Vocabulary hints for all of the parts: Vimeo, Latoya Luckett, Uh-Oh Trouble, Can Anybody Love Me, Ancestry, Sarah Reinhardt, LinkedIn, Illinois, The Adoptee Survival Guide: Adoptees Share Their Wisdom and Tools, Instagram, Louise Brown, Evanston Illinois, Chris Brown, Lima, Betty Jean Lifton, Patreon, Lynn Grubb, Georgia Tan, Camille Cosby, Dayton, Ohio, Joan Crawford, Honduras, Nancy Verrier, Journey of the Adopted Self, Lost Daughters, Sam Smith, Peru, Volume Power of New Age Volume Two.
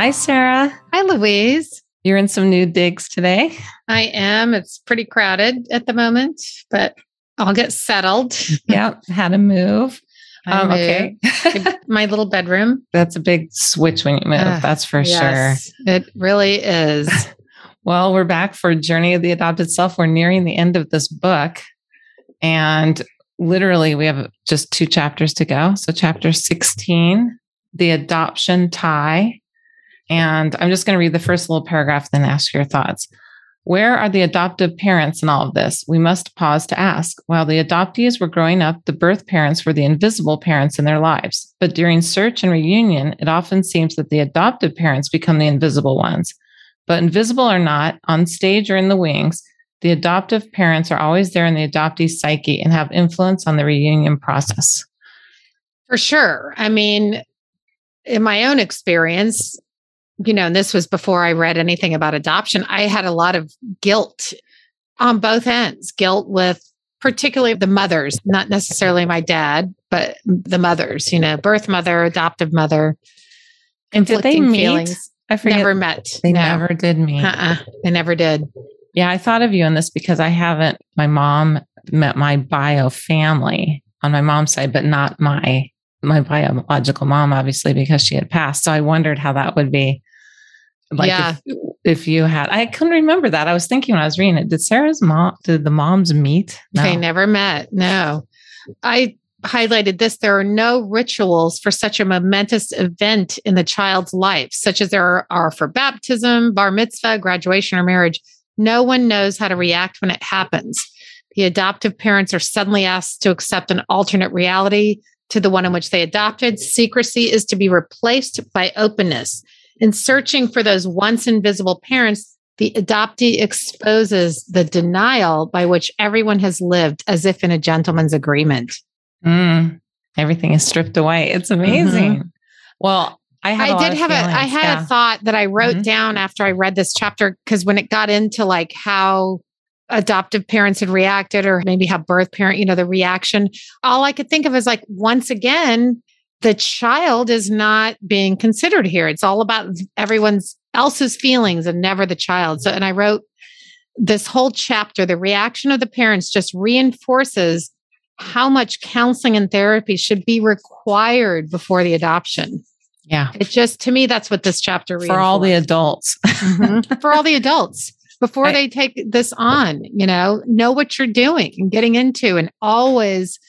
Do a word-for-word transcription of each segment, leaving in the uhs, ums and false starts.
Hi, Sarah. Hi, Louise. You're in some new digs today. I am. It's pretty crowded at the moment, but I'll get settled. Yeah. Had to move. Um, okay. My little bedroom. That's a big switch when you move. Uh, that's for yes, sure. It really is. Well, we're back for Journey of the Adopted Self. We're nearing the end of this book. And literally, we have just two chapters to go. So chapter sixteen, The Adoption Tie. And I'm just going to read the first little paragraph, then ask your thoughts. Where are the adoptive parents in all of this? We must pause to ask. While the adoptees were growing up, the birth parents were the invisible parents in their lives. But during search and reunion, it often seems that the adoptive parents become the invisible ones. But invisible or not, on stage or in the wings, the adoptive parents are always there in the adoptee's psyche and have influence on the reunion process. For sure. I mean, in my own experience, you know, and this was before I read anything about adoption, I had a lot of guilt on both ends, guilt with particularly the mothers, not necessarily my dad, but the mothers, you know, birth mother, adoptive mother. And did they meet? Feelings. I forget. Never met. They no. never did meet. Uh-uh. They never did. Yeah. I thought of you on this because I haven't, my mom met my bio family on my mom's side, but not my, my biological mom, obviously, because she had passed. So I wondered how that would be. Like yeah. if, if you had, I couldn't remember that. I was thinking when I was reading it, did Sarah's mom, did the moms meet? No. They never met. No. I highlighted this. There are no rituals for such a momentous event in the child's life, such as there are for baptism, bar mitzvah, graduation, or marriage. No one knows how to react when it happens. The adoptive parents are suddenly asked to accept an alternate reality to the one in which they adopted. Secrecy is to be replaced by openness. In searching for those once invisible parents, the adoptee exposes the denial by which everyone has lived as if in a gentleman's agreement. Mm, everything is stripped away. It's amazing. Mm-hmm. Well, I had I did have feelings. a I had yeah. a thought that I wrote mm-hmm. down after I read this chapter, because when it got into like how adoptive parents had reacted, or maybe how birth parent, you know, the reaction, all I could think of is like, once again, the child is not being considered here. It's all about everyone's else's feelings and never the child. So, and I wrote this whole chapter, the reaction of the parents just reinforces how much counseling and therapy should be required before the adoption. Yeah. It just, to me, that's what this chapter reinforces. For all the adults. mm-hmm. For all the adults. Before I, they take this on, you know, know what you're doing and getting into, and always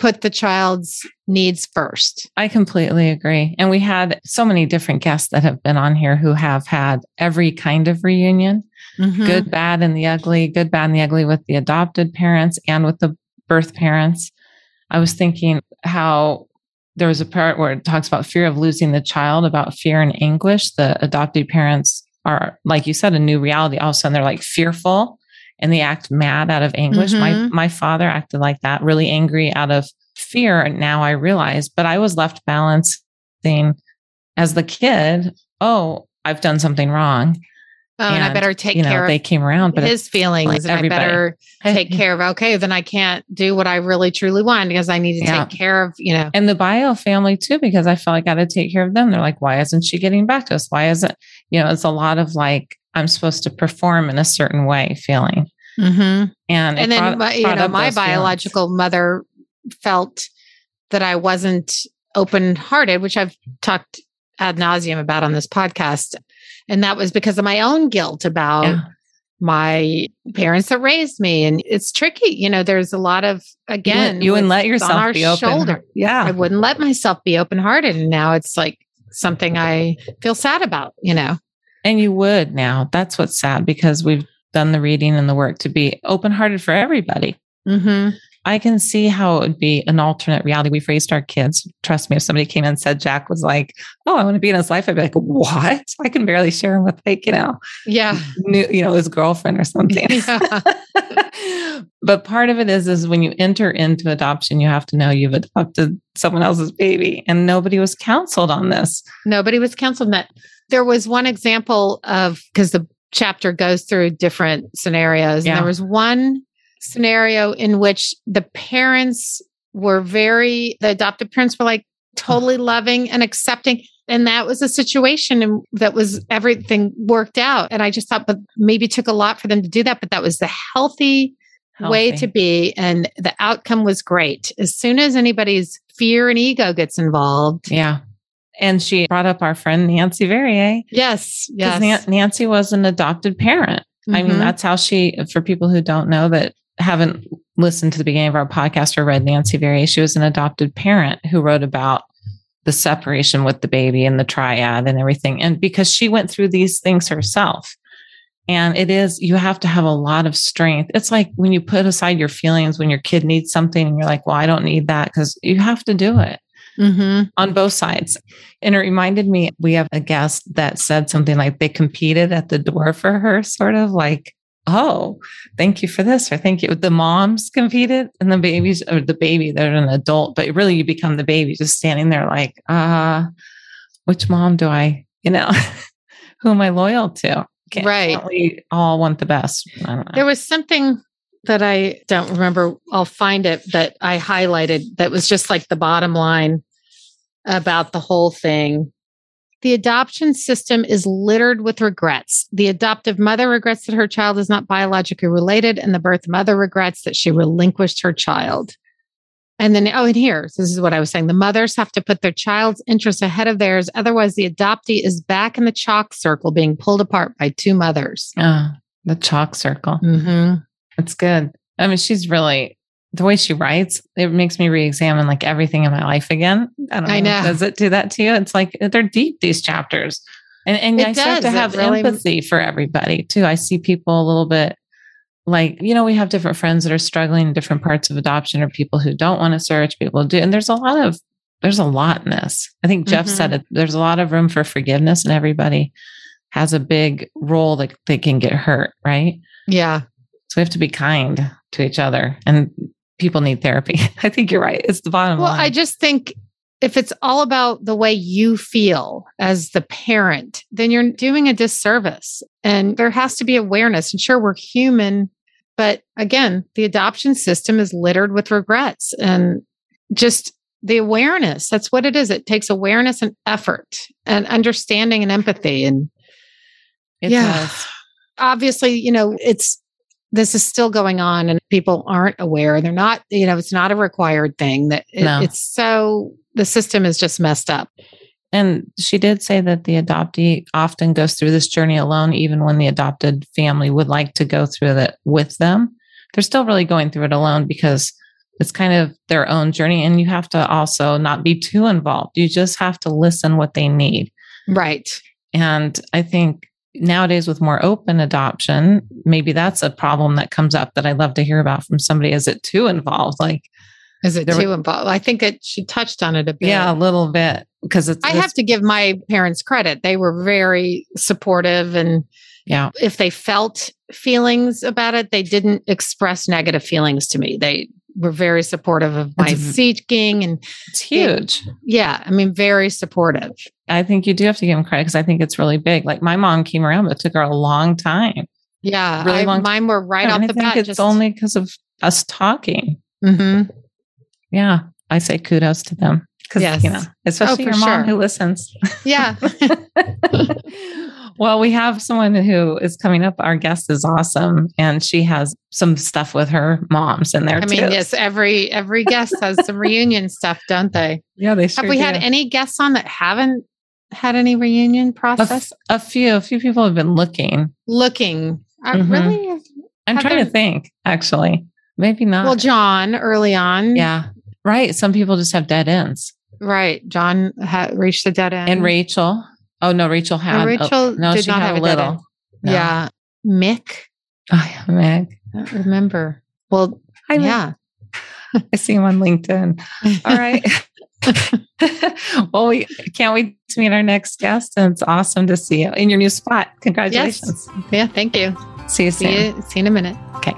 put the child's needs first. I completely agree. And we had so many different guests that have been on here who have had every kind of reunion, mm-hmm. good, bad, and the ugly, good, bad, and the ugly with the adopted parents and with the birth parents. I was thinking how there was a part where it talks about fear of losing the child, about fear and anguish. The adoptive parents are, like you said, a new reality. All of a sudden, they're like fearful and they act mad out of anguish. Mm-hmm. My my father acted like that, really angry out of fear. And now I realize, but I was left balancing as the kid. Oh, I've done something wrong. Oh, and, and I better take you know, care of they came around, but his feelings. Like and everybody. I better take I, care of, okay, then I can't do what I really truly want because I need to yeah. take care of, you know. And the bio family too, because I felt like I got to take care of them. They're like, why isn't she getting back to us? Why isn't, you know, it's a lot of like, I'm supposed to perform in a certain way feeling. Mm-hmm. And, and then, brought, my, you know, my biological feelings. Mother felt that I wasn't open hearted, which I've talked ad nauseum about on this podcast. And that was because of my own guilt about yeah. my parents that raised me. And it's tricky. You know, there's a lot of, again, you wouldn't let yourself on our be open. Shoulder. Yeah. I wouldn't let myself be open hearted. And now it's like something I feel sad about, you know. And you would now. That's what's sad, because we've done the reading and the work to be open hearted for everybody. Mm-hmm. I can see how it would be an alternate reality. We've raised our kids. Trust me, if somebody came in and said Jack was like, oh, I want to be in his life, I'd be like, what? I can barely share him with, like, you know, yeah, new, you know, his girlfriend or something. Yeah. But part of it is, is when you enter into adoption, you have to know you've adopted someone else's baby, and nobody was counseled on this. Nobody was counseled on that. There was one example of, because the chapter goes through different scenarios, yeah. and there was one scenario in which the parents were very, the adopted parents were like totally loving and accepting. And that was a situation and that was everything worked out. And I just thought, but maybe it took a lot for them to do that, but that was the healthy, healthy. way to be. And the outcome was great. As soon as anybody's fear and ego gets involved. Yeah. And she brought up our friend, Nancy Verrier. Yes. Yes. Nan- Nancy was an adopted parent. Mm-hmm. I mean, that's how she, for people who don't know that, haven't listened to the beginning of our podcast or read Nancy Verrier, she was an adopted parent who wrote about the separation with the baby and the triad and everything. And because she went through these things herself, and it is, you have to have a lot of strength. It's like when you put aside your feelings, when your kid needs something and you're like, well, I don't need that, because you have to do it mm-hmm. on both sides. And it reminded me, we have a guest that said something like they competed at the door for her, sort of like, oh, thank you for this, or thank you. The moms competed and the babies, or the baby, they're an adult, but really you become the baby just standing there like, uh, which mom do I, you know, who am I loyal to? Can't, right. Can't we all want the best? I don't know. There was something that I don't remember. I'll find it, that I highlighted that was just like the bottom line about the whole thing. The adoption system is littered with regrets. The adoptive mother regrets that her child is not biologically related, and the birth mother regrets that she relinquished her child. And then, oh, and here, this is what I was saying. The mothers have to put their child's interests ahead of theirs. Otherwise, the adoptee is back in the chalk circle being pulled apart by two mothers. Oh, the chalk circle. Mm-hmm. That's good. I mean, she's really... the way she writes, it makes me re-examine like everything in my life again. I don't know. I know. Does it do that to you? It's like, they're deep, these chapters. And, and I start to have really... empathy for everybody too. I see people a little bit like, you know, we have different friends that are struggling in different parts of adoption, or people who don't want to search, people who do. And there's a lot of, there's a lot in this. I think Jeff mm-hmm. said it. There's a lot of room for forgiveness, and everybody has a big role that they can get hurt. Right. Yeah. So we have to be kind to each other, and people need therapy. I think you're right. It's the bottom well, line. Well, I just think if it's all about the way you feel as the parent, then you're doing a disservice, and there has to be awareness. And sure, we're human, but again, the adoption system is littered with regrets, and just the awareness. That's what it is. It takes awareness and effort and understanding and empathy. And it yeah, does. Obviously, you know, it's, this is still going on, and people aren't aware. They're not, you know, it's not a required thing that it, no. it's so, the system is just messed up. And she did say that the adoptee often goes through this journey alone, even when the adopted family would like to go through that with them. They're still really going through it alone, because it's kind of their own journey. And you have to also not be too involved. You just have to listen what they need. Right. And I think nowadays, with more open adoption, maybe that's a problem that comes up that I'd love to hear about from somebody. Is it too involved? Like, is it too were, involved? I think that she touched on it a bit. Yeah, a little bit, because it's. I this, have to give my parents credit; they were very supportive, and yeah, if they felt feelings about it, they didn't express negative feelings to me. They were very supportive of my it's, seeking, and it's huge. It, yeah, I mean, very supportive. I think you do have to give them credit, because I think it's really big. Like, my mom came around, but it took her a long time. Yeah. Really I, long mine were right time. off and the bat. I think bat, it's just... only because of us talking. Mm-hmm. Yeah. I say kudos to them. Because, yes. you know, especially oh, your mom sure. who listens. Yeah. Well, we have someone who is coming up. Our guest is awesome. And she has some stuff with her moms in there, I mean, too. yes, every every guest has some reunion stuff, don't they? Yeah, they sure Have we do. had any guests on that haven't had any reunion process? A, f- a few, a few people have been looking, looking. I mm-hmm. really, I'm trying there... to think. Actually, maybe not. Well, John early on, yeah, right. Some people just have dead ends, right? John ha- reached a dead end, and Rachel. Oh no, Rachel had. No, Rachel oh, no, did she not had have a little. Dead end. No. Yeah, Mick. Oh yeah, Mick. I don't remember. Well, I yeah. Mick. I see him on LinkedIn. All right. Well, we can't wait to meet our next guest. And it's awesome to see you in your new spot. Congratulations. Yes. Yeah. Thank you. See you soon. See you, see you in a minute. Okay.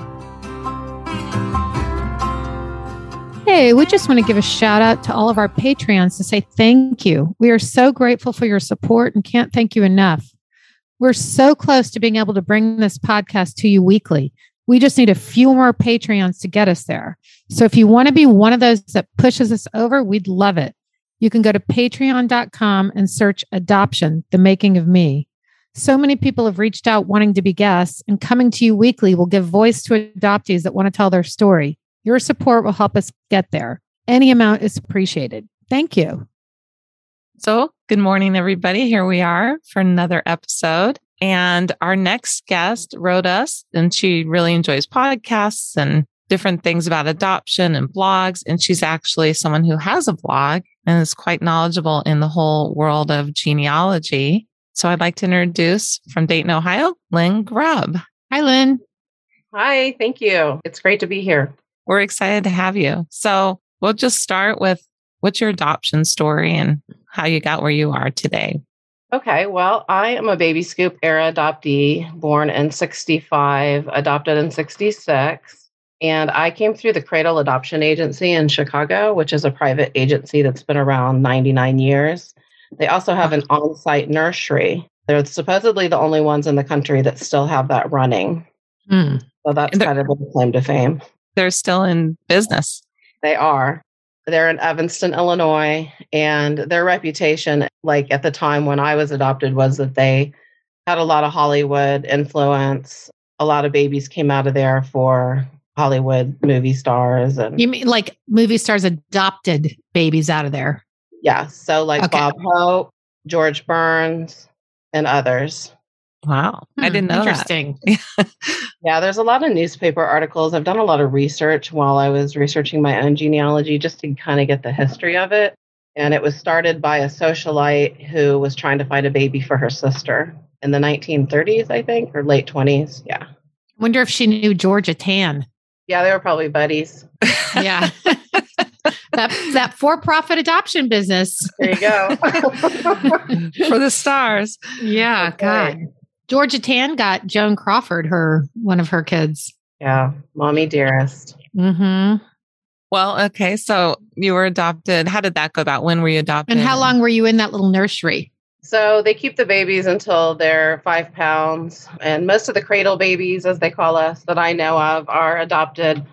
Hey, we just want to give a shout out to all of our Patreons to say thank you. We are so grateful for your support and can't thank you enough. We're so close to being able to bring this podcast to you weekly. We just need a few more Patreons to get us there. So if you want to be one of those that pushes us over, we'd love it. You can go to patreon dot com and search Adoption, The Making of Me. So many people have reached out wanting to be guests, and coming to you weekly will give voice to adoptees that want to tell their story. Your support will help us get there. Any amount is appreciated. Thank you. So good morning, everybody. Here we are for another episode. And our next guest wrote us, and she really enjoys podcasts and different things about adoption and blogs. And she's actually someone who has a blog and is quite knowledgeable in the whole world of genealogy. So I'd like to introduce from Dayton, Ohio, Lynn Grubb. Hi, Lynn. Hi, thank you. It's great to be here. We're excited to have you. So we'll just start with, what's your adoption story and how you got where you are today? Okay, well, I am a Baby Scoop era adoptee, born in sixty-five, adopted in sixty-six. And I came through the Cradle Adoption Agency in Chicago, which is a private agency that's been around ninety-nine years. They also have an on-site nursery. They're supposedly the only ones in the country that still have that running. Mm. So that's kind of the claim to fame. They're still in business. They are. They're in Evanston, Illinois, and their reputation, like at the time when I was adopted, was that they had a lot of Hollywood influence. A lot of babies came out of there for Hollywood movie stars. And you mean like movie stars adopted babies out of there? Yeah. So like okay. Bob Hope, George Burns, and others. Wow. Hmm, I didn't know interesting. That. Interesting. Yeah, there's a lot of newspaper articles. I've done a lot of research while I was researching my own genealogy just to kind of get the history of it. And it was started by a socialite who was trying to find a baby for her sister in the nineteen thirties, I think, or late twenties. Yeah. I wonder if she knew Georgia Tan. Yeah, they were probably buddies. Yeah. That, that for-profit adoption business. There you go. For the stars. Yeah, okay. God. Georgia Tan got Joan Crawford, her one of her kids. Yeah, mommy dearest. Mm-hmm. Well, okay, so you were adopted. How did that go about? When were you adopted? And how long were you in that little nursery? So they keep the babies until they're five pounds. And most of the cradle babies, as they call us, that I know of are adopted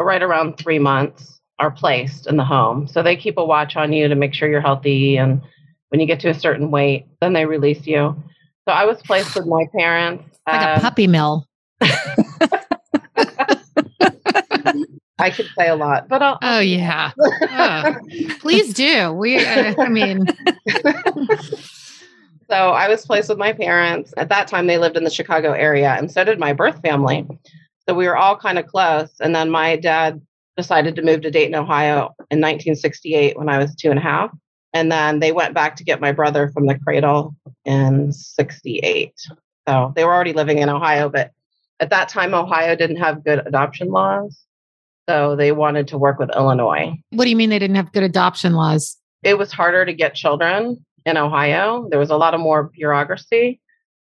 right around three months, are placed in the home. So they keep a watch on you to make sure you're healthy. And when you get to a certain weight, then they release you. So I was placed with my parents. Like um, a puppy mill. I could say a lot, but I'll. Oh yeah, oh, please do. We, uh, I mean. So I was placed with my parents. At that time, they lived in the Chicago area, and so did my birth family. So we were all kind of close. And then my dad decided to move to Dayton, Ohio, in nineteen sixty-eight when I was two and a half. And then they went back to get my brother from the cradle in sixty-eight. So they were already living in Ohio, but at that time, Ohio didn't have good adoption laws. So they wanted to work with Illinois. What do you mean they didn't have good adoption laws? It was harder to get children in Ohio. There was a lot of more bureaucracy.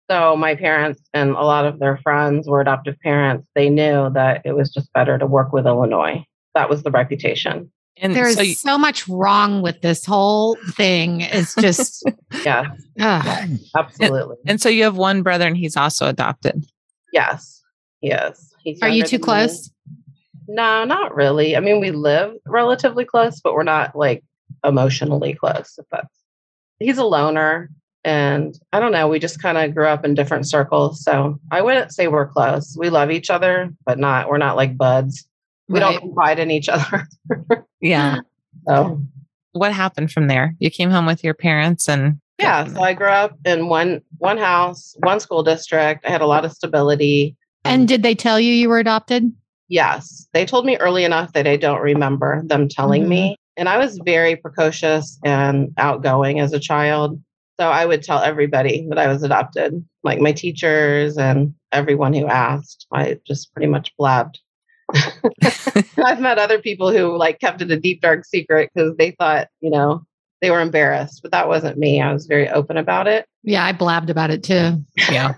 So my parents and a lot of their friends were adoptive parents. They knew that it was just better to work with Illinois. That was the reputation. And there is so, you, so much wrong with this whole thing. It's just, yeah, uh, absolutely. And, and so you have one brother, and he's also adopted. Yes, yes. He's Are you too close? Me. No, not really. I mean, we live relatively close, but we're not like emotionally close. If that's, he's a loner, and I don't know. We just kind of grew up in different circles, so I wouldn't say we're close. We love each other, but not. We're not like buds. We right. don't confide in each other. Yeah. So what happened from there? You came home with your parents and. Yeah. So I grew up in one, one house, one school district. I had a lot of stability. And did they tell you you were adopted? Yes. They told me early enough that I don't remember them telling mm-hmm. me. And I was very precocious and outgoing as a child. So I would tell everybody that I was adopted, like my teachers and everyone who asked. I just pretty much blabbed. I've met other people who like kept it a deep, dark secret because they thought, you know, they were embarrassed, but that wasn't me. I was very open about it. Yeah. I blabbed about it too. Yeah.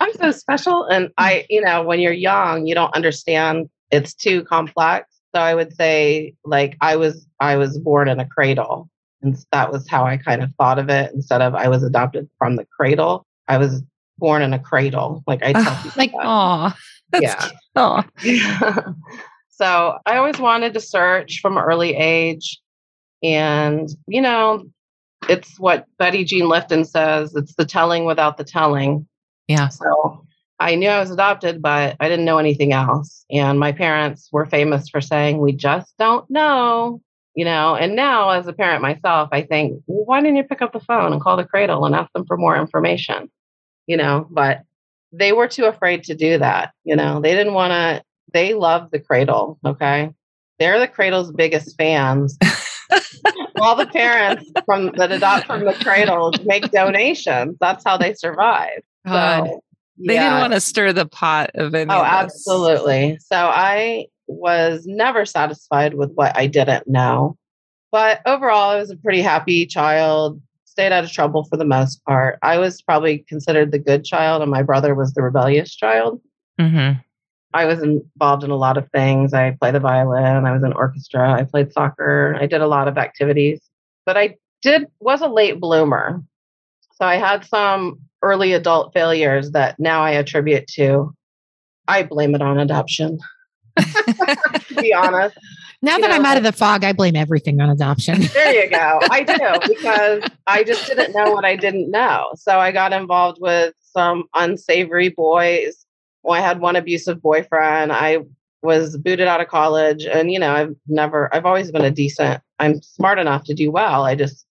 I'm so special. And I, you know, when you're young, you don't understand, it's too complex. So I would say like I was, I was born in a cradle, and that was how I kind of thought of it. Instead of I was adopted from the cradle, I was born in a cradle. Like I tell oh, people like, aw, yeah. Aw. So I always wanted to search from an early age. And, you know, it's what Betty Jean Lifton says, it's the telling without the telling. Yeah. So I knew I was adopted, but I didn't know anything else. And my parents were famous for saying, we just don't know, you know. And now as a parent myself, I think, well, why didn't you pick up the phone and call the cradle and ask them for more information, you know? But they were too afraid to do that. You know, they didn't want to, they love the cradle. Okay. They're the cradle's biggest fans. All the parents from that adopt from the cradle make donations. That's how they survive. So, oh, they yeah. didn't want to stir the pot of any. Oh, absolutely. So I was never satisfied with what I didn't know. But overall, I was a pretty happy child, stayed out of trouble for the most part. I was probably considered the good child, and my brother was the rebellious child. Mm-hmm. I was involved in a lot of things. I played the violin. I was in orchestra. I played soccer. I did a lot of activities, but I did was a late bloomer. So I had some early adult failures that now I attribute to, I blame it on adoption. To be honest. Now that know, I'm out of the fog, I blame everything on adoption. There you go. I do, because I just didn't know what I didn't know. So I got involved with some unsavory boys. Well, I had one abusive boyfriend. I was booted out of college. And, you know, I've never, I've always been a decent, I'm smart enough to do well. I just,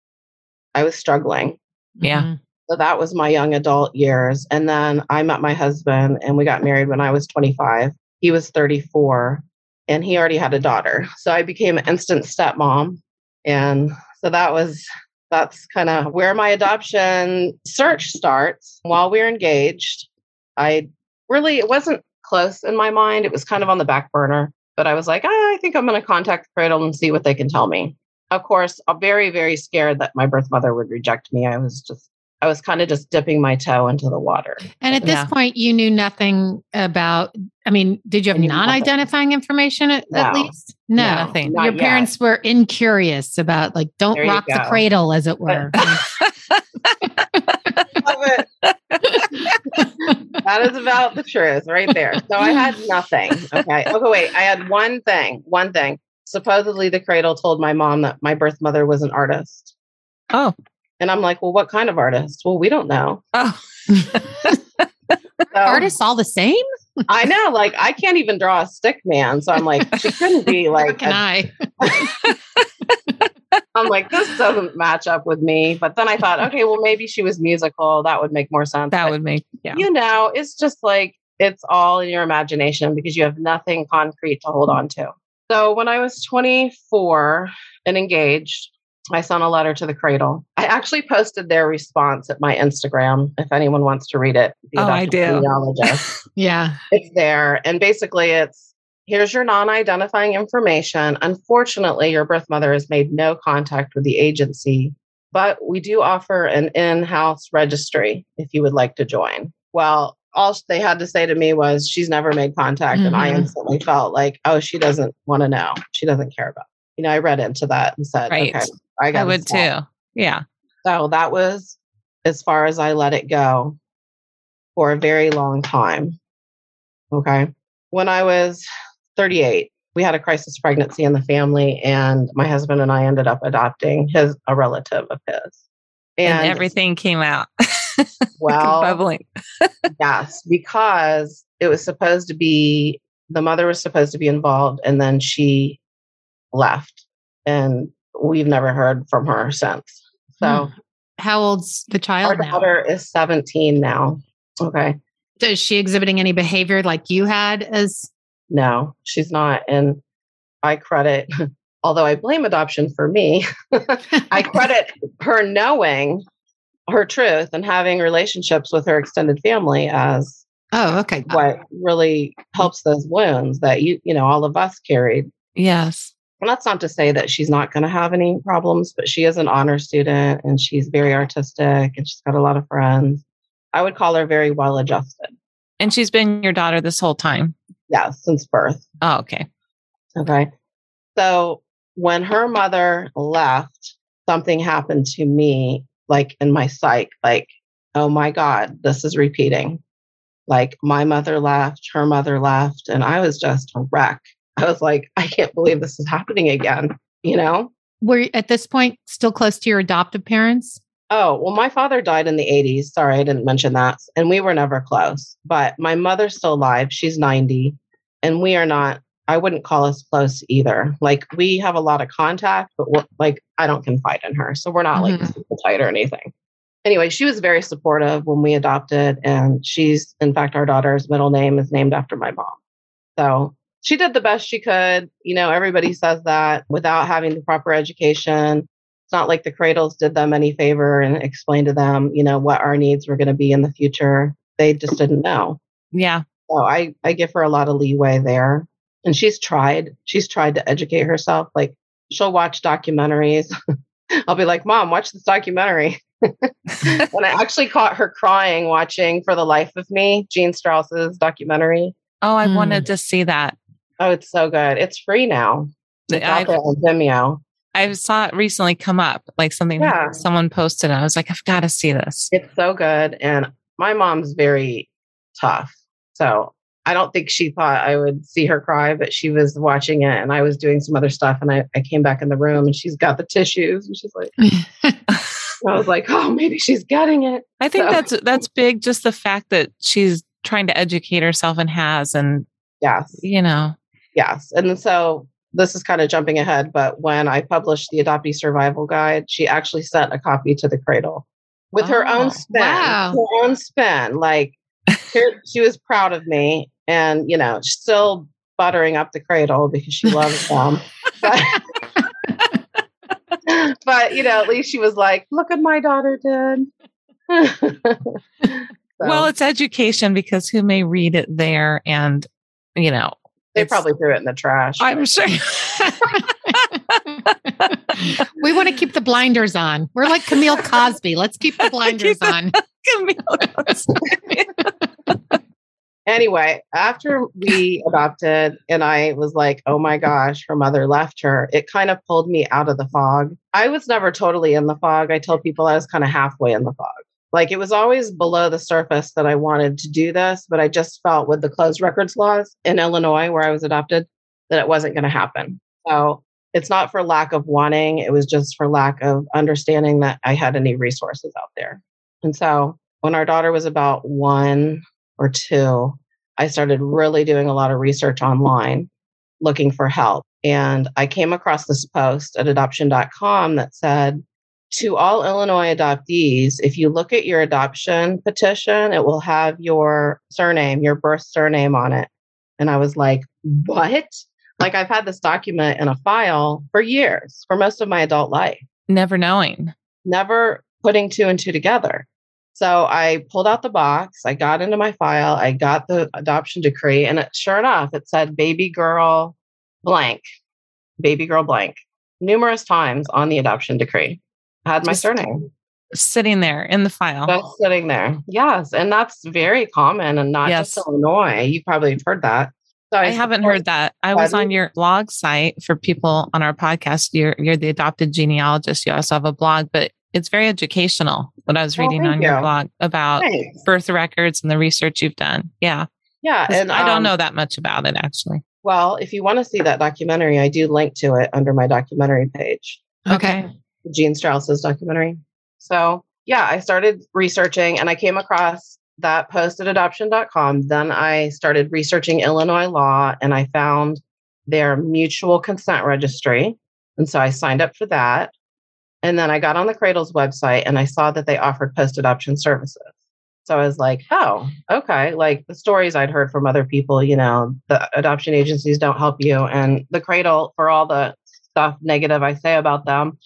I was struggling. Yeah. So that was my young adult years. And then I met my husband and we got married when I was twenty-five. He was thirty-four and he already had a daughter. So I became an instant stepmom. And so that was, that's kind of where my adoption search starts. While we were engaged, I really, it wasn't close in my mind. It was kind of on the back burner, but I was like, ah, I think I'm going to contact the cradle and see what they can tell me. Of course, I'm very, very scared that my birth mother would reject me. I was just, I was kind of just dipping my toe into the water. And at yeah. this point, you knew nothing about, I mean, did you have non-identifying nothing. information at, no. at least? No, no nothing. Your yet. parents were incurious about like, don't there rock the cradle, as it were. Love it. That is about the truth right there. So I had nothing. Okay. Okay. Wait, I had one thing, one thing. Supposedly the cradle told my mom that my birth mother was an artist. Oh. And I'm like, well, what kind of artist? Well, we don't know. Oh. So, artists all the same? I know. Like I can't even draw a stick man. So I'm like, she couldn't be like, can a- I? I'm like, this doesn't match up with me. But then I thought, okay, well, maybe she was musical. That would make more sense. That but, would make, yeah. You know, it's just like, it's all in your imagination because you have nothing concrete to hold on to. So when I was twenty-four and engaged, I sent a letter to the cradle. I actually posted their response at my Instagram. If anyone wants to read it. The oh, I do. Yeah. It's there. And basically it's, here's your non-identifying information. Unfortunately, your birth mother has made no contact with the agency, but we do offer an in-house registry if you would like to join. Well, all they had to say to me was, she's never made contact. Mm-hmm. And I instantly felt like, oh, she doesn't want to know. She doesn't care about it. You know, I read into that and said, right. okay, I got I would stop. too. Yeah. So that was as far as I let it go for a very long time. Okay. When I was thirty-eight, we had a crisis pregnancy in the family, and my husband and I ended up adopting his a relative of his. And, and everything came out. Well, bubbling. Yes, because it was supposed to be, the mother was supposed to be involved, and then she left, and we've never heard from her since. So, hmm. How old's the child now? Our daughter is seventeen now. Okay. So is she exhibiting any behavior like you had as? No, she's not. And I credit, although I blame adoption for me, I credit her knowing her truth and having relationships with her extended family as Oh, okay. What really helps those wounds that you, you know, all of us carried. Yes. And that's not to say that she's not going to have any problems, but she is an honor student and she's very artistic and she's got a lot of friends. I would call her very well adjusted. And she's been your daughter this whole time? Yeah, since birth. Oh, okay. Okay. So when her mother left, something happened to me, like in my psyche, like, oh my God, this is repeating. Like my mother left, her mother left, and I was just a wreck. I was like, I can't believe this is happening again. You know? Were you at this point still close to your adoptive parents? Oh, well, my father died in the eighties. Sorry, I didn't mention that. And we were never close, but my mother's still alive. She's ninety and we are not, I wouldn't call us close either. Like we have a lot of contact, but we're, like, I don't confide in her. So we're not mm-hmm. like super tight or anything. Anyway, she was very supportive when we adopted and she's, in fact, our daughter's middle name is named after my mom. So she did the best she could. You know, everybody says that without having the proper education. It's not like the Cradles did them any favor and explained to them, you know, what our needs were going to be in the future. They just didn't know. Yeah. So I, I give her a lot of leeway there. And she's tried. She's tried to educate herself. Like she'll watch documentaries. I'll be like, Mom, watch this documentary. When I actually caught her crying watching For the Life of Me, Gene Strauss's documentary. Oh, I mm. wanted to see that. Oh, it's so good. It's free now. It's out there on Vimeo. I saw it recently come up, like something yeah. someone posted. And I was like, I've got to see this. It's so good. And my mom's very tough. So I don't think she thought I would see her cry, but she was watching it and I was doing some other stuff. And I, I came back in the room and she's got the tissues and she's like, I was like, oh, maybe she's getting it. I think so. that's, that's big. Just the fact that she's trying to educate herself and has, and yes, you know, yes. And so this is kind of jumping ahead, but when I published the Adoptee Survival Guide, she actually sent a copy to the Cradle with oh, her own spin, wow. her own spin. Like her, she was proud of me and, you know, still buttering up the Cradle because she loves them. But, but, you know, at least she was like, look what my daughter did. So. Well, it's education because who may read it there and, you know. They probably threw it in the trash. I'm sure. We want to keep the blinders on. We're like Camille Cosby. Let's keep the blinders keep on. Camille Cosby. Anyway, after we adopted and I was like, oh my gosh, her mother left her. It kind of pulled me out of the fog. I was never totally in the fog. I tell people I was kind of halfway in the fog. Like it was always below the surface that I wanted to do this, but I just felt with the closed records laws in Illinois where I was adopted, that it wasn't going to happen. So it's not for lack of wanting. It was just for lack of understanding that I had any resources out there. And so when our daughter was about one or two, I started really doing a lot of research online, looking for help. And I came across this post at adoption dot com that said, to all Illinois adoptees, if you look at your adoption petition, it will have your surname, your birth surname on it. And I was like, what? Like I've had this document in a file for years, for most of my adult life. Never knowing. Never putting two and two together. So I pulled out the box. I got into my file. I got the adoption decree. And it, sure enough, it said baby girl blank, baby girl blank, numerous times on the adoption decree. I had my Just surname sitting there in the file. Just sitting there. Yes. And that's very common and not yes. just Illinois. You probably have heard that. So I, I haven't heard that. I was on your blog site for people on our podcast. You're, you're the adopted genealogist. You also have a blog, but it's very educational what I was reading well, on you. your blog about Thanks. birth records and the research you've done. Yeah. Yeah. And I don't um, know that much about it actually. Well, if you want to see that documentary, I do link to it under my documentary page. Okay. okay. Gene Strauss's documentary. So yeah, I started researching and I came across that post at adoption dot com. Then I started researching Illinois law and I found their mutual consent registry. And so I signed up for that. And then I got on the Cradle's website and I saw that they offered post-adoption services. So I was like, oh, okay. Like the stories I'd heard from other people, you know, the adoption agencies don't help you. And the Cradle, for all the stuff negative I say about them,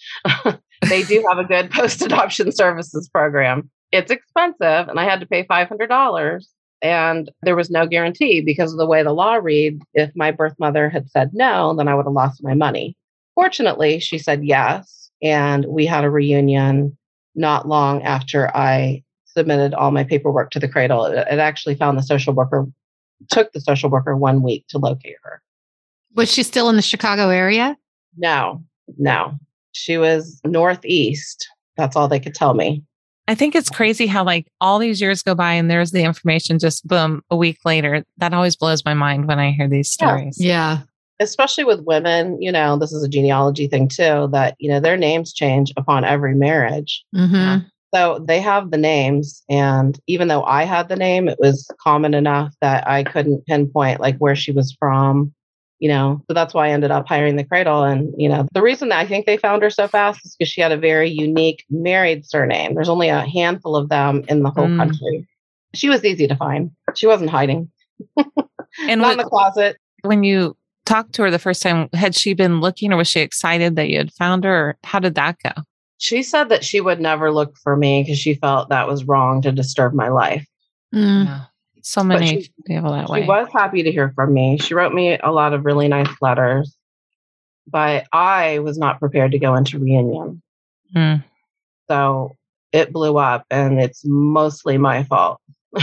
they do have a good post-adoption services program. It's expensive and I had to pay five hundred dollars And there was no guarantee because of the way the law reads. If my birth mother had said no, then I would have lost my money. Fortunately, she said yes. And we had a reunion not long after I submitted all my paperwork to the Cradle. It, it actually found the social worker, took the social worker one week to locate her. Was she still in the Chicago area? No, no. She was northeast. That's all they could tell me. I think it's crazy how like all these years go by and there's the information just boom, a week later. That always blows my mind when I hear these stories. Yeah. Yeah. Especially with women, you know, this is a genealogy thing too, that, you know, their names change upon every marriage. Mm-hmm. So they have the names. And even though I had the name, it was common enough that I couldn't pinpoint like where she was from. You know, so that's why I ended up hiring the Cradle. And, you know, the reason that I think they found her so fast is because she had a very unique married surname. There's only a handful of them in the whole mm. country. She was easy to find. She wasn't hiding. And not what, in the closet. When you talked to her the first time, had she been looking or was she excited that you had found her? Or how did that go? She said that she would never look for me because she felt that was wrong to disturb my life. Mm. Yeah. So many she, people that she way. She was happy to hear from me. She wrote me a lot of really nice letters, but I was not prepared to go into reunion. Mm. So it blew up, and it's mostly my fault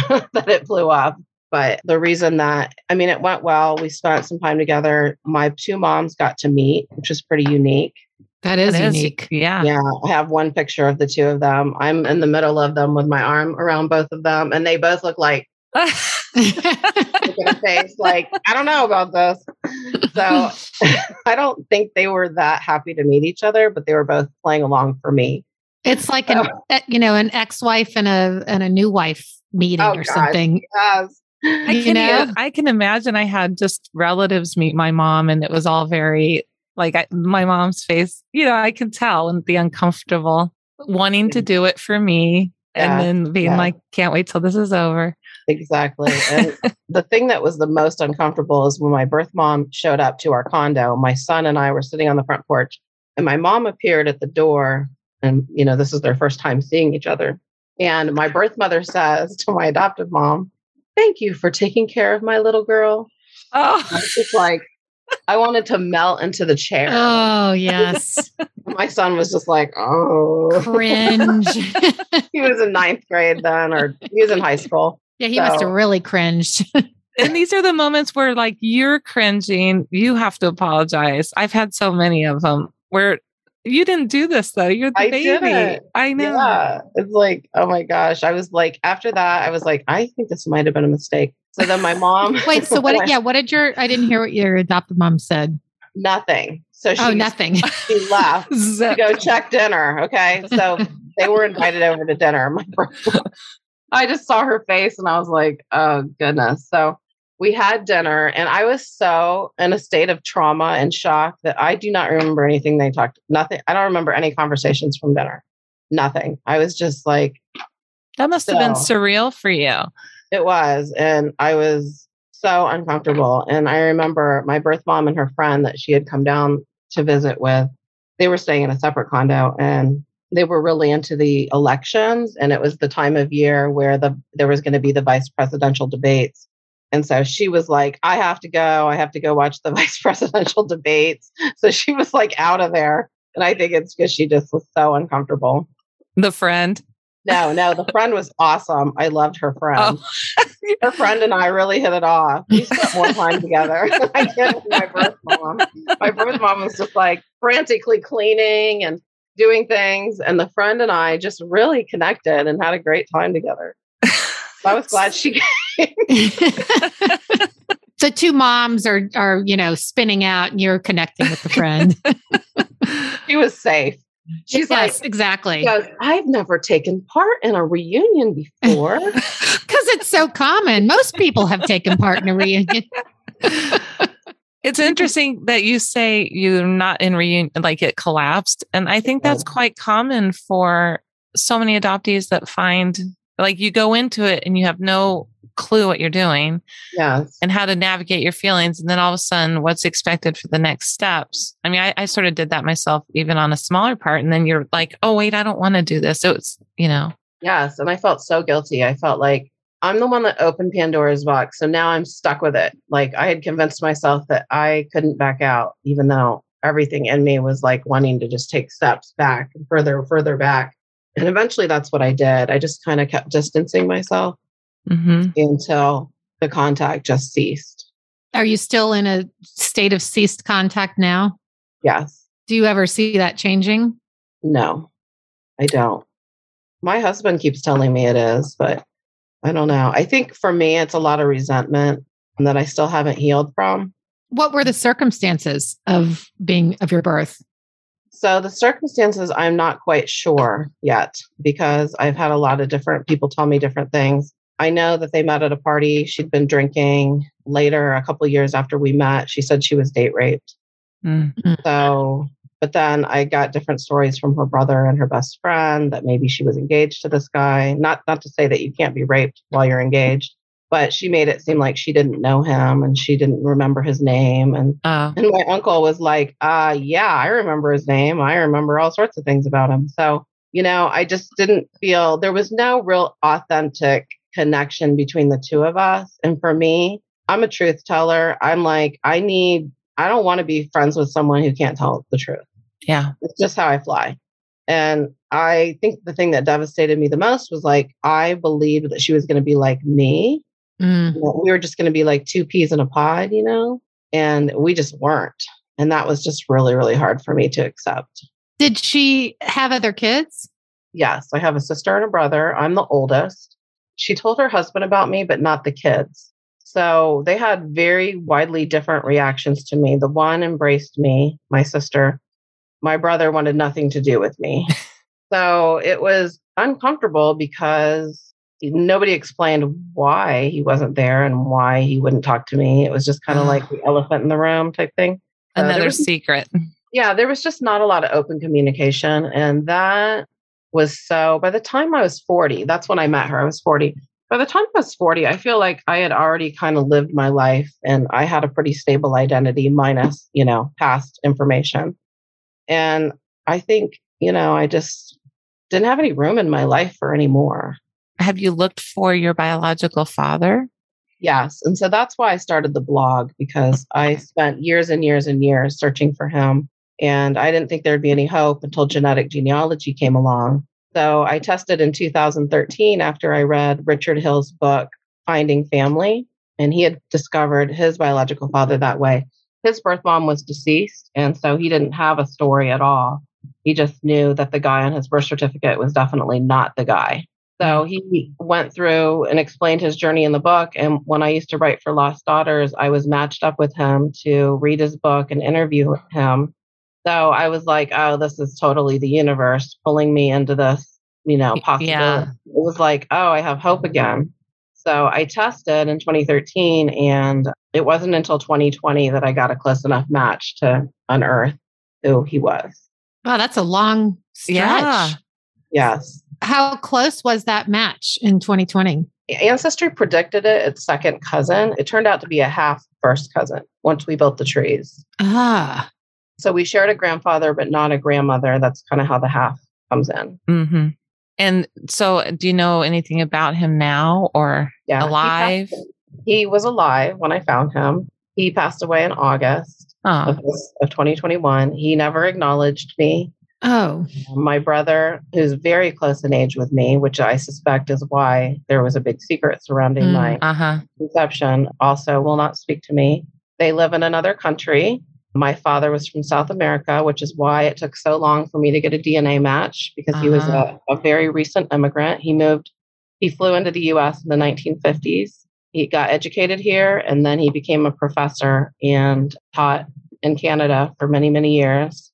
that it blew up. But the reason that, I mean, it went well. We spent some time together. My two moms got to meet, which is pretty unique. That is that unique. Is, yeah. Yeah. I have one picture of the two of them. I'm in the middle of them with my arm around both of them, and they both look like, face, like, I don't know about this. So I don't think they were that happy to meet each other, but they were both playing along for me. It's like so. an, you know, an ex-wife and a and a new wife meeting oh, or God, something. Yes. I can, you know? I can imagine. I had just relatives meet my mom, and it was all very like I, my mom's face. You know, I can tell and the uncomfortable, wanting to do it for me, yeah, and then being yeah. like, "Can't wait till this is over." Exactly. And the thing that was the most uncomfortable is when my birth mom showed up to our condo, my son and I were sitting on the front porch and my mom appeared at the door. And, you know, this is their first time seeing each other. And my birth mother says to my adoptive mom, "Thank you for taking care of my little girl." Oh, I was just like, I wanted to melt into the chair. Oh, yes. My son was just like, oh, cringe. He was in ninth grade then, or he was in high school. Yeah, he so. must have really cringed. And these are the moments where, like, you're cringing. You have to apologize. I've had so many of them where you didn't do this, though. You're the I baby. Didn't. I know. Yeah. It's like, oh, my gosh. I was like, after that, I was like, I think this might have been a mistake. So then my mom. Wait, so what? Did, yeah, what did your, I didn't hear what your adoptive mom said. Nothing. So she, oh, nothing. She left to go check dinner. Okay. So they were invited over to dinner. My brother. I just saw her face and I was like, oh, goodness. So we had dinner and I was so in a state of trauma and shock that I do not remember anything they talked. Nothing. I don't remember any conversations from dinner. Nothing. I was just like. That must so. have been surreal for you. It was. And I was so uncomfortable. And I remember my birth mom and her friend that she had come down to visit with, they were staying in a separate condo and they were really into the elections, and it was the time of year where the there was going to be the vice presidential debates. And so she was like, I have to go. I have to go watch the vice presidential debates. So she was like out of there. And I think it's because she just was so uncomfortable. The friend? No, no. The friend was awesome. I loved her friend. Oh. Her friend and I really hit it off. We spent more time together. I did with my birth mom. My birth mom was just like frantically cleaning and doing things, and the friend and I just really connected and had a great time together. I was glad she came. So two moms are are, you know, spinning out and you're connecting with the friend. She was safe. She's yes, like, exactly. She goes, I've never taken part in a reunion before. Because it's so common. Most people have taken part in a reunion. It's interesting that you say you're not in reunion, like it collapsed. And I think that's quite common for so many adoptees that find, like you go into it and you have no clue what you're doing yes. and how to navigate your feelings. And then all of a sudden, what's expected for the next steps. I mean, I, I sort of did that myself, even on a smaller part. And then you're like, oh, wait, I don't want to do this. So it's, you know. Yes. And I felt so guilty. I felt like I'm the one that opened Pandora's box. So now I'm stuck with it. Like I had convinced myself that I couldn't back out, even though everything in me was like wanting to just take steps back and further, further back. And eventually that's what I did. I just kind of kept distancing myself mm-hmm. until the contact just ceased. Are you still in a state of ceased contact now? Yes. Do you ever see that changing? No, I don't. My husband keeps telling me it is, but I don't know. I think for me, it's a lot of resentment that I still haven't healed from. What were the circumstances of being of your birth? So the circumstances, I'm not quite sure yet, because I've had a lot of different people tell me different things. I know that they met at a party. She'd been drinking. Later, a couple of years after we met, she said she was date raped. Mm-hmm. So, but then I got different stories from her brother and her best friend that maybe she was engaged to this guy. Not, not to say that you can't be raped while you're engaged, but she made it seem like she didn't know him and she didn't remember his name. And, uh. and my uncle was like, uh, yeah, I remember his name. I remember all sorts of things about him. So, you know, I just didn't feel there was no real authentic connection between the two of us. And for me, I'm a truth teller. I'm like, I need, I don't want to be friends with someone who can't tell the truth. Yeah. It's just how I fly. And I think the thing that devastated me the most was like, I believed that she was going to be like me. Mm. We were just going to be like two peas in a pod, you know, and we just weren't. And that was just really, really hard for me to accept. Did she have other kids? Yes. I have a sister and a brother. I'm the oldest. She told her husband about me, but not the kids. So they had very widely different reactions to me. The one embraced me, my sister. My brother wanted nothing to do with me. So it was uncomfortable because nobody explained why he wasn't there and why he wouldn't talk to me. It was just kind of like the elephant in the room type thing. Uh, Another was, secret. Yeah, there was just not a lot of open communication. And that was so, by the time I was forty, that's when I met her. I was forty. By the time I was forty, I feel like I had already kind of lived my life and I had a pretty stable identity minus, you know, past information. And I think, you know, I just didn't have any room in my life for any more. Have you looked for your biological father? Yes. And so that's why I started the blog, because I spent years and years and years searching for him. And I didn't think there'd be any hope until genetic genealogy came along. So I tested in two thousand thirteen after I read Richard Hill's book, Finding Family, and he had discovered his biological father that way. His birth mom was deceased, and so he didn't have a story at all. He just knew that the guy on his birth certificate was definitely not the guy. So he went through and explained his journey in the book. And when I used to write for Lost Daughters, I was matched up with him to read his book and interview him. So I was like, oh, this is totally the universe pulling me into this, you know, possibility. Yeah. It was like, oh, I have hope again. So I tested in twenty thirteen, and it wasn't until twenty twenty that I got a close enough match to unearth who he was. Wow, that's a long stretch. Yeah. Yes. How close was that match in twenty twenty? Ancestry predicted it. It's second cousin. It turned out to be a half first cousin once we built the trees. Ah. So we shared a grandfather, but not a grandmother. That's kind of how the half comes in. Mm-hmm. And so do you know anything about him now or yeah, alive? He, he was alive when I found him. He passed away in August oh. of, his, of twenty twenty-one. He never acknowledged me. Oh. My brother, who's very close in age with me, which I suspect is why there was a big secret surrounding mm, my uh-huh. conception, also will not speak to me. They live in another country. My father was from South America, which is why it took so long for me to get a D N A match, because uh-huh. he was a, a very recent immigrant. He moved, he flew into the U S in the nineteen fifties. He got educated here, and then he became a professor and taught in Canada for many, many years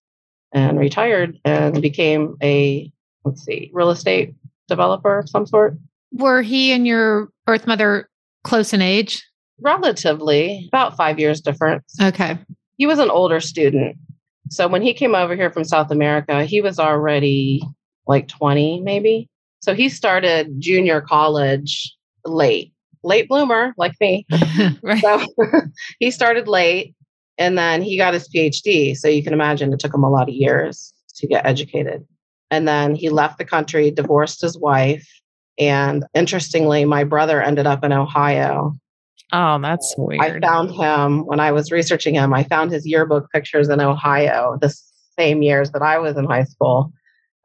and retired and became a, let's see, real estate developer of some sort. Were he and your birth mother close in age? Relatively, about five years difference. Okay. He was an older student. So when he came over here from South America, he was already like twenty, maybe. So he started junior college late, late bloomer like me. Right. So he started late and then he got his P H D. So you can imagine it took him a lot of years to get educated. And then he left the country, divorced his wife, And interestingly, my brother ended up in Ohio. Oh, that's weird. I found him when I was researching him. I found his yearbook pictures in Ohio the same years that I was in high school.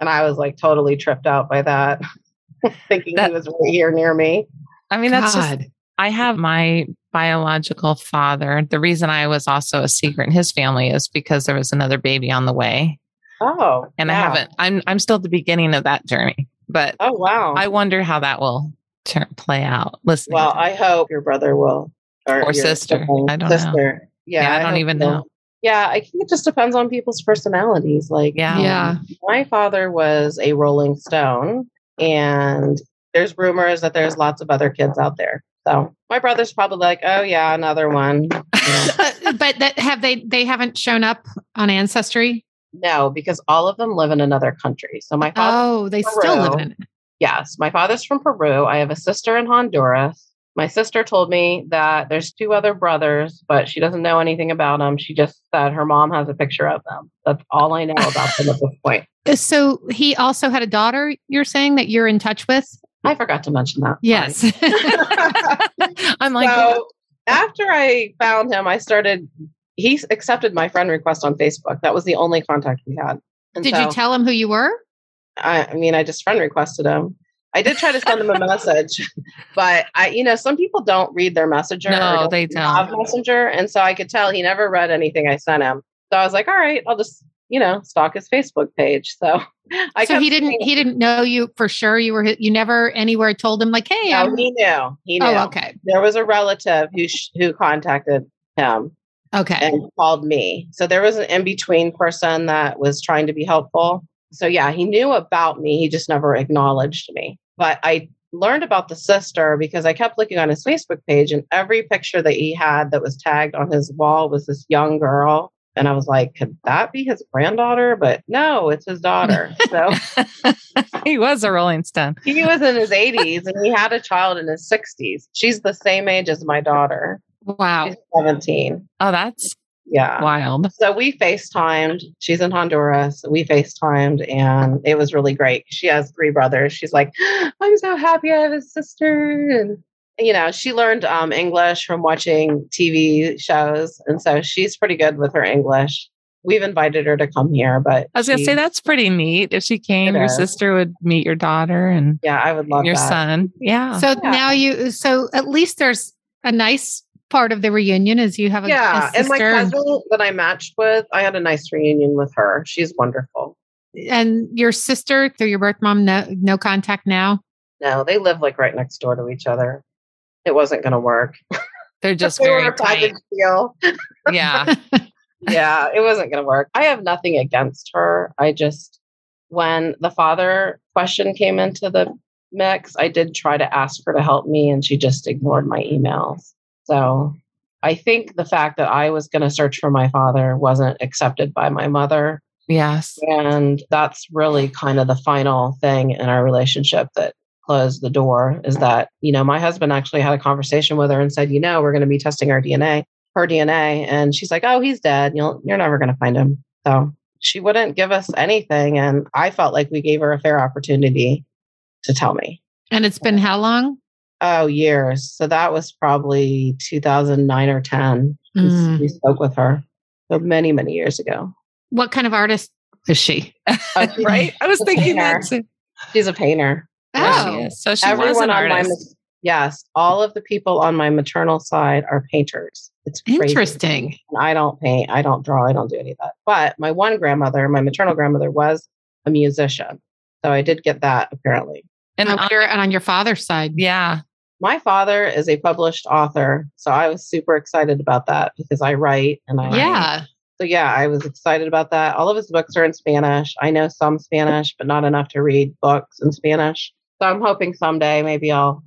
And I was like totally tripped out by that, thinking that, he was right here near me. I mean, that's God. just, I have my biological father. The reason I was also a secret in his family is because there was another baby on the way. Oh, and yeah. I haven't, I'm, I'm still at the beginning of that journey, but oh wow, I wonder how that will turn, play out. Listen. Well, I hope your brother will, or, or sister. I don't sister. know. Yeah. yeah I, I don't even know. know. Yeah. I think it just depends on people's personalities. Like, yeah. yeah, my father was a rolling stone, and there's rumors that there's lots of other kids out there. So my brother's probably like, oh yeah, another one. Yeah. But that have they, they haven't shown up on Ancestry? No, because all of them live in another country. So my father. Oh, they Peru. still live in it. Yes. My father's from Peru. I have a sister in Honduras. My sister told me that there's two other brothers, but she doesn't know anything about them. She just said her mom has a picture of them. That's all I know about them at this point. So he also had a daughter, you're saying, that you're in touch with? I forgot to mention that. Yes. I'm like, so after I found him, I started, he accepted my friend request on Facebook. That was the only contact we had. And Did so, you tell him who you were? I, I mean, I just friend requested him. I did try to send them a message, but I, you know, some people don't read their messenger. No, they don't. Have messenger, and so I could tell he never read anything I sent him. So I was like, all right, I'll just, you know, stalk his Facebook page. So I. So he didn't. He didn't know you for sure. You were. You never anywhere told him like, hey. No, he knew. He knew. Oh, okay. There was a relative who sh- who contacted him. Okay. And called me. So there was an in between person that was trying to be helpful. So yeah, he knew about me. He just never acknowledged me. But I learned about the sister because I kept looking on his Facebook page, and every picture that he had that was tagged on his wall was this young girl. And I was like, could that be his granddaughter? But no, it's his daughter. So he was a rolling stone. He was in his eighties and he had a child in his sixties. She's the same age as my daughter. Wow. She's seventeen. Oh, that's yeah, wild. So we FaceTimed. She's in Honduras. We FaceTimed, and it was really great. She has three brothers. She's like, I'm so happy I have a sister. And, you know, she learned um, English from watching T V shows. And so she's pretty good with her English. We've invited her to come here, but I was going to say, that's pretty neat. If she came, your sister would meet your daughter, and yeah, I would love your that. son. Yeah. So yeah. now you, so at least there's a nice part of the reunion is you have a yeah, a sister. And my cousin that I matched with, I had a nice reunion with her. She's wonderful. And your sister through your birth mom, no, no contact now? No, they live like right next door to each other. It wasn't going to work. They're just they very tight. Deal. Yeah. Yeah, it wasn't going to work. I have nothing against her. I just, when the father question came into the mix, I did try to ask her to help me, and she just ignored my emails. So I think the fact that I was going to search for my father wasn't accepted by my mother. Yes. And that's really kind of the final thing in our relationship that closed the door is that, you know, my husband actually had a conversation with her and said, you know, we're going to be testing our D N A, her D N A. And she's like, oh, he's dead. You'll, you're never going to find him. So she wouldn't give us anything. And I felt like we gave her a fair opportunity to tell me. And it's been how long? Oh, years. So that was probably two thousand nine or ten. Mm. We spoke with her so many, many years ago. What kind of artist is she? Oh, she right? I was thinking that too. She's a painter. Oh, yeah, she is. So she Everyone was an artist. My, yes. All of the people on my maternal side are painters. It's crazy. Interesting. I don't paint. I don't draw. I don't do any of that. But my one grandmother, my maternal grandmother, was a musician. So I did get that apparently. And, and, on, your, and on your father's side. Yeah. My father is a published author, so I was super excited about that because I write and I yeah. write. So yeah, I was excited about that. All of his books are in Spanish. I know some Spanish, but not enough to read books in Spanish. So I'm hoping someday maybe I'll,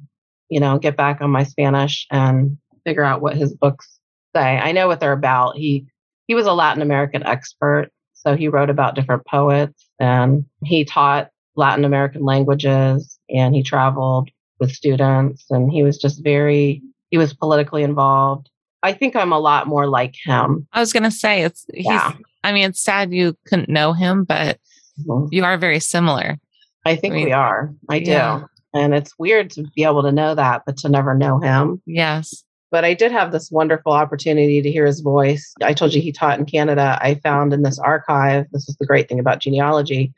you know, get back on my Spanish and figure out what his books say. I know what they're about. He he was a Latin American expert, so he wrote about different poets and he taught Latin American languages and he traveled with students, and he was just very, he was politically involved. I think I'm a lot more like him. I was going to say, it's, yeah. he's, I mean, it's sad you couldn't know him, but mm-hmm. you are very similar. I think I mean, we are. I do. Yeah. And it's weird to be able to know that, but to never know him. Yes. But I did have this wonderful opportunity to hear his voice. I told you he taught in Canada. I found in this archive, this is the great thing about genealogy,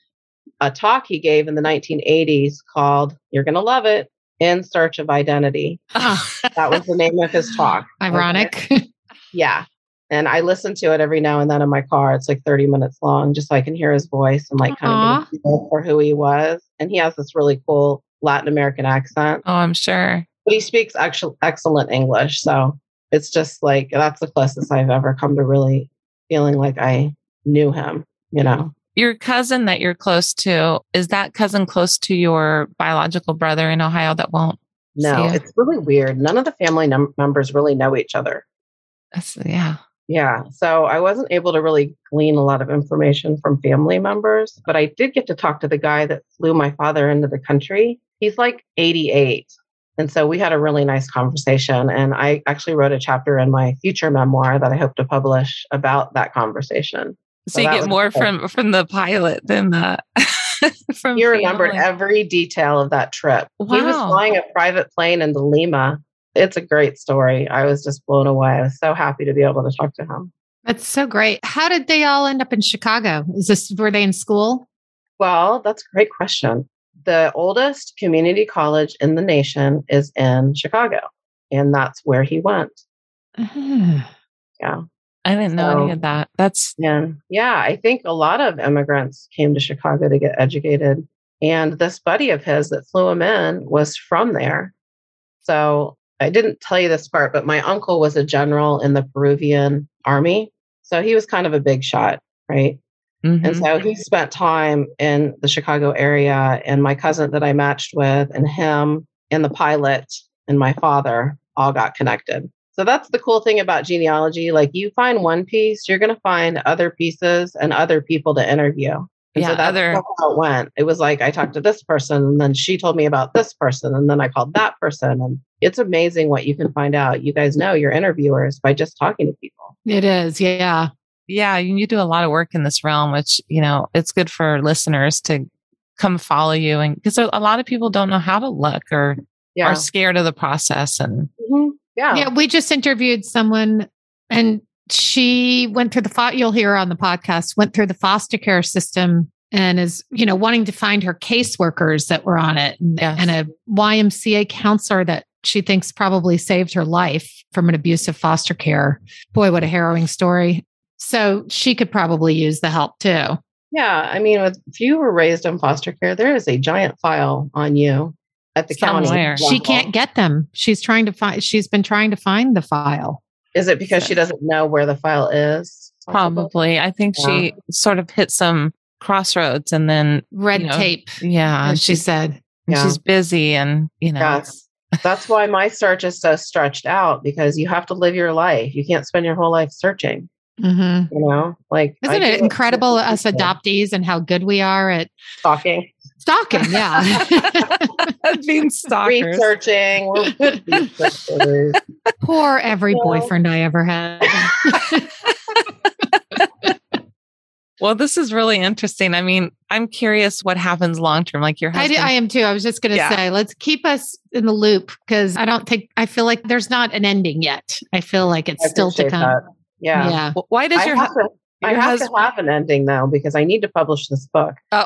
a talk he gave in the nineteen eighties called, you're going to love it, In Search of Identity. Oh. That was the name of his talk. Ironic. Okay. Yeah. And I listen to it every now and then in my car. It's like thirty minutes long, just so I can hear his voice and like kind of for who he was. And he has this really cool Latin American accent. Oh, I'm sure. But he speaks actual excellent English. So it's just like, that's the closest I've ever come to really feeling like I knew him, you know. Your cousin that you're close to, is that cousin close to your biological brother in Ohio that won't? No, it's really weird. None of the family num- members really know each other. That's, yeah. Yeah. So I wasn't able to really glean a lot of information from family members, but I did get to talk to the guy that flew my father into the country. He's like eighty-eight. And so we had a really nice conversation. And I actually wrote a chapter in my future memoir that I hope to publish about that conversation. So, so you get more cool. from, from the pilot than the... from he remembered family. Every detail of that trip. Wow. He was flying a private plane into Lima. It's a great story. I was just blown away. I was so happy to be able to talk to him. That's so great. How did they all end up in Chicago? Is this, were they in school? Well, that's a great question. The oldest community college in the nation is in Chicago, and that's where he went. Uh-huh. Yeah. I didn't know so, any of that. That's yeah. Yeah. I think a lot of immigrants came to Chicago to get educated. And this buddy of his that flew him in was from there. So I didn't tell you this part, but my uncle was a general in the Peruvian Army. So he was kind of a big shot, right? Mm-hmm. And so he spent time in the Chicago area, and my cousin that I matched with and him and the pilot and my father all got connected. So that's the cool thing about genealogy. Like you find one piece, you're going to find other pieces and other people to interview. And yeah, so that's other... how it went. It was like, I talked to this person and then she told me about this person. And then I called that person. And it's amazing what you can find out. You guys know you're interviewers by just talking to people. It is. Yeah. Yeah. You do a lot of work in this realm, which, you know, it's good for listeners to come follow you. And because a lot of people don't know how to look or yeah. are scared of the process. And mm-hmm. Yeah. yeah, we just interviewed someone and she went through the, fo- you'll hear her on the podcast, went through the foster care system and is, you know, wanting to find her caseworkers that were on it and, yes. and a Y M C A counselor that she thinks probably saved her life from an abusive foster care. Boy, what a harrowing story. So she could probably use the help too. Yeah. I mean, if you were raised in foster care, there is a giant file on you. At the Somewhere. County. She can't get them. She's trying to find, she's been trying to find the file. Is it because she doesn't know where the file is? Probably. I think yeah. she sort of hit some crossroads and then red you know, tape. Yeah. She said, yeah. she's busy and, you know, yes. that's why my search is so stretched out because you have to live your life. You can't spend your whole life searching. Mm-hmm. You know, like, isn't it incredible us adoptees and how good we are at stalking? Stalking, yeah. Being stalkers. Researching. We're good researchers. Poor every yeah. boyfriend I ever had. Well, this is really interesting. I mean, I'm curious what happens long term. Like your husband. I, do, I am too. I was just going to yeah. say, let's keep us in the loop because I don't think, I feel like there's not an ending yet. I feel like it's I still to come. That. Yeah. yeah. Well, why does I your husband? I have husband. to have an ending now because I need to publish this book. Oh,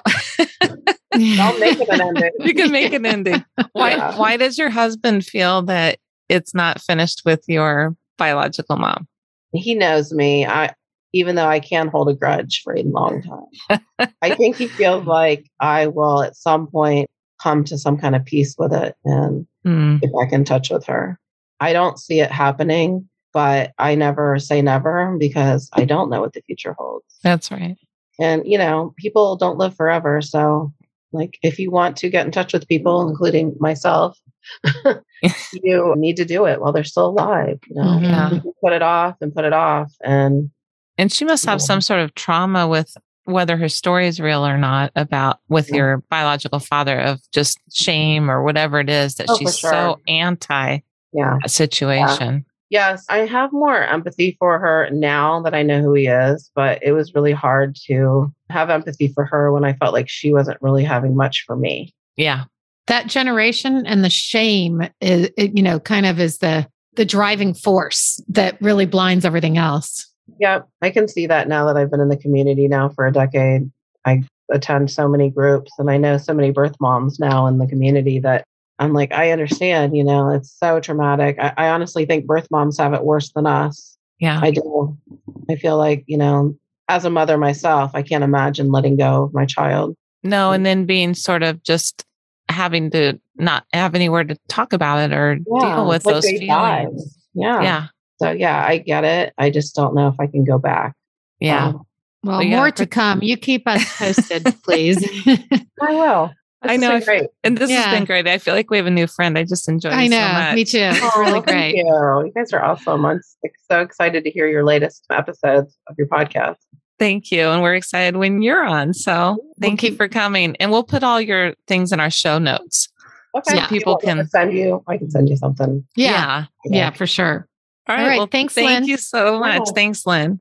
I'll make it an ending. You can make an ending. Why? Yeah. Why does your husband feel that it's not finished with your biological mom? He knows me. I, even though I can't hold a grudge for a long time, I think he feels like I will at some point come to some kind of peace with it and mm. get back in touch with her. I don't see it happening. But I never say never because I don't know what the future holds. That's right. And, you know, people don't live forever. So, like, if you want to get in touch with people, including myself, you need to do it while they're still alive. You know, yeah. you can put it off and put it off. And and she must have you know. some sort of trauma with whether her story is real or not about with yeah. your biological father of just shame or whatever it is that oh, she's sure. so anti yeah. that situation. Yeah. Yes, I have more empathy for her now that I know who he is, but it was really hard to have empathy for her when I felt like she wasn't really having much for me. Yeah. that generation and the shame is, you know, kind of is the, the driving force that really blinds everything else. Yeah, I can see that now that I've been in the community now for a decade. I attend so many groups and I know so many birth moms now in the community that I'm like, I understand, you know, it's so traumatic. I, I honestly think birth moms have it worse than us. Yeah, I do. I feel like, you know, as a mother myself, I can't imagine letting go of my child. No. And then being sort of just having to not have anywhere to talk about it or yeah, deal with like those feelings. Died. Yeah. Yeah. So, yeah, I get it. I just don't know if I can go back. Yeah. Um, well, so more to come. You keep us posted, please. I will. This I know. Great. And this yeah. has been great. I feel like we have a new friend. I just enjoyed it I know. So much. Me too. It's really great. Thank you. You guys are awesome. I'm so excited to hear your latest episodes of your podcast. Thank you. And we're excited when you're on. So thank okay. you for coming. And we'll put all your things in our show notes. Okay. So yeah. people you can send you, I can send you something. Yeah. Yeah, yeah. yeah for sure. All right. All right. Well, thanks, thank Lynn. you so much. Yeah. Thanks, Lynn.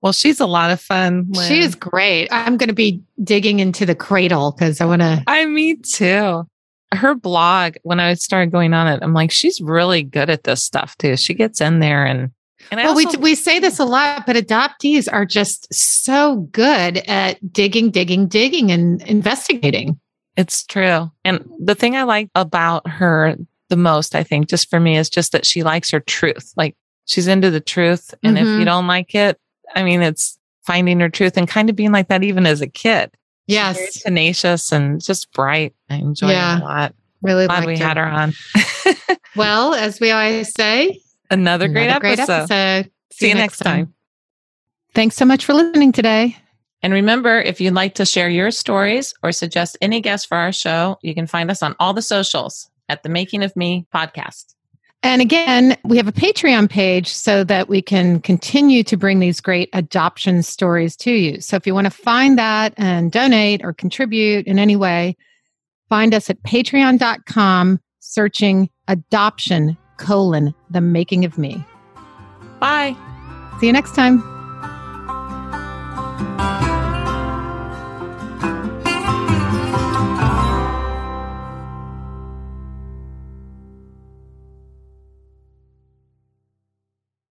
Well, she's a lot of fun. Lynn. She is great. I'm going to be digging into The Cradle because I want to. I, me too. Her blog, when I started going on it, I'm like, she's really good at this stuff too. She gets in there and. and I well, also, we we say this a lot, but adoptees are just so good at digging, digging, digging, and investigating. It's true. And the thing I like about her the most, I think, just for me, is just that she likes her truth. Like she's into the truth, and mm-hmm. if you don't like it. I mean, it's finding her truth and kind of being like that even as a kid. Yes. She's very tenacious and just bright. I enjoy yeah. it a lot. Really glad we her. had her on. Well, as we always say, another, another great, great episode. episode. See, See you next time. time. Thanks so much for listening today. And remember, if you'd like to share your stories or suggest any guests for our show, you can find us on all the socials at the Making of Me podcast. And again, we have a Patreon page so that we can continue to bring these great adoption stories to you. So if you want to find that and donate or contribute in any way, find us at patreon dot com, searching adoption colon the making of me. Bye. See you next time.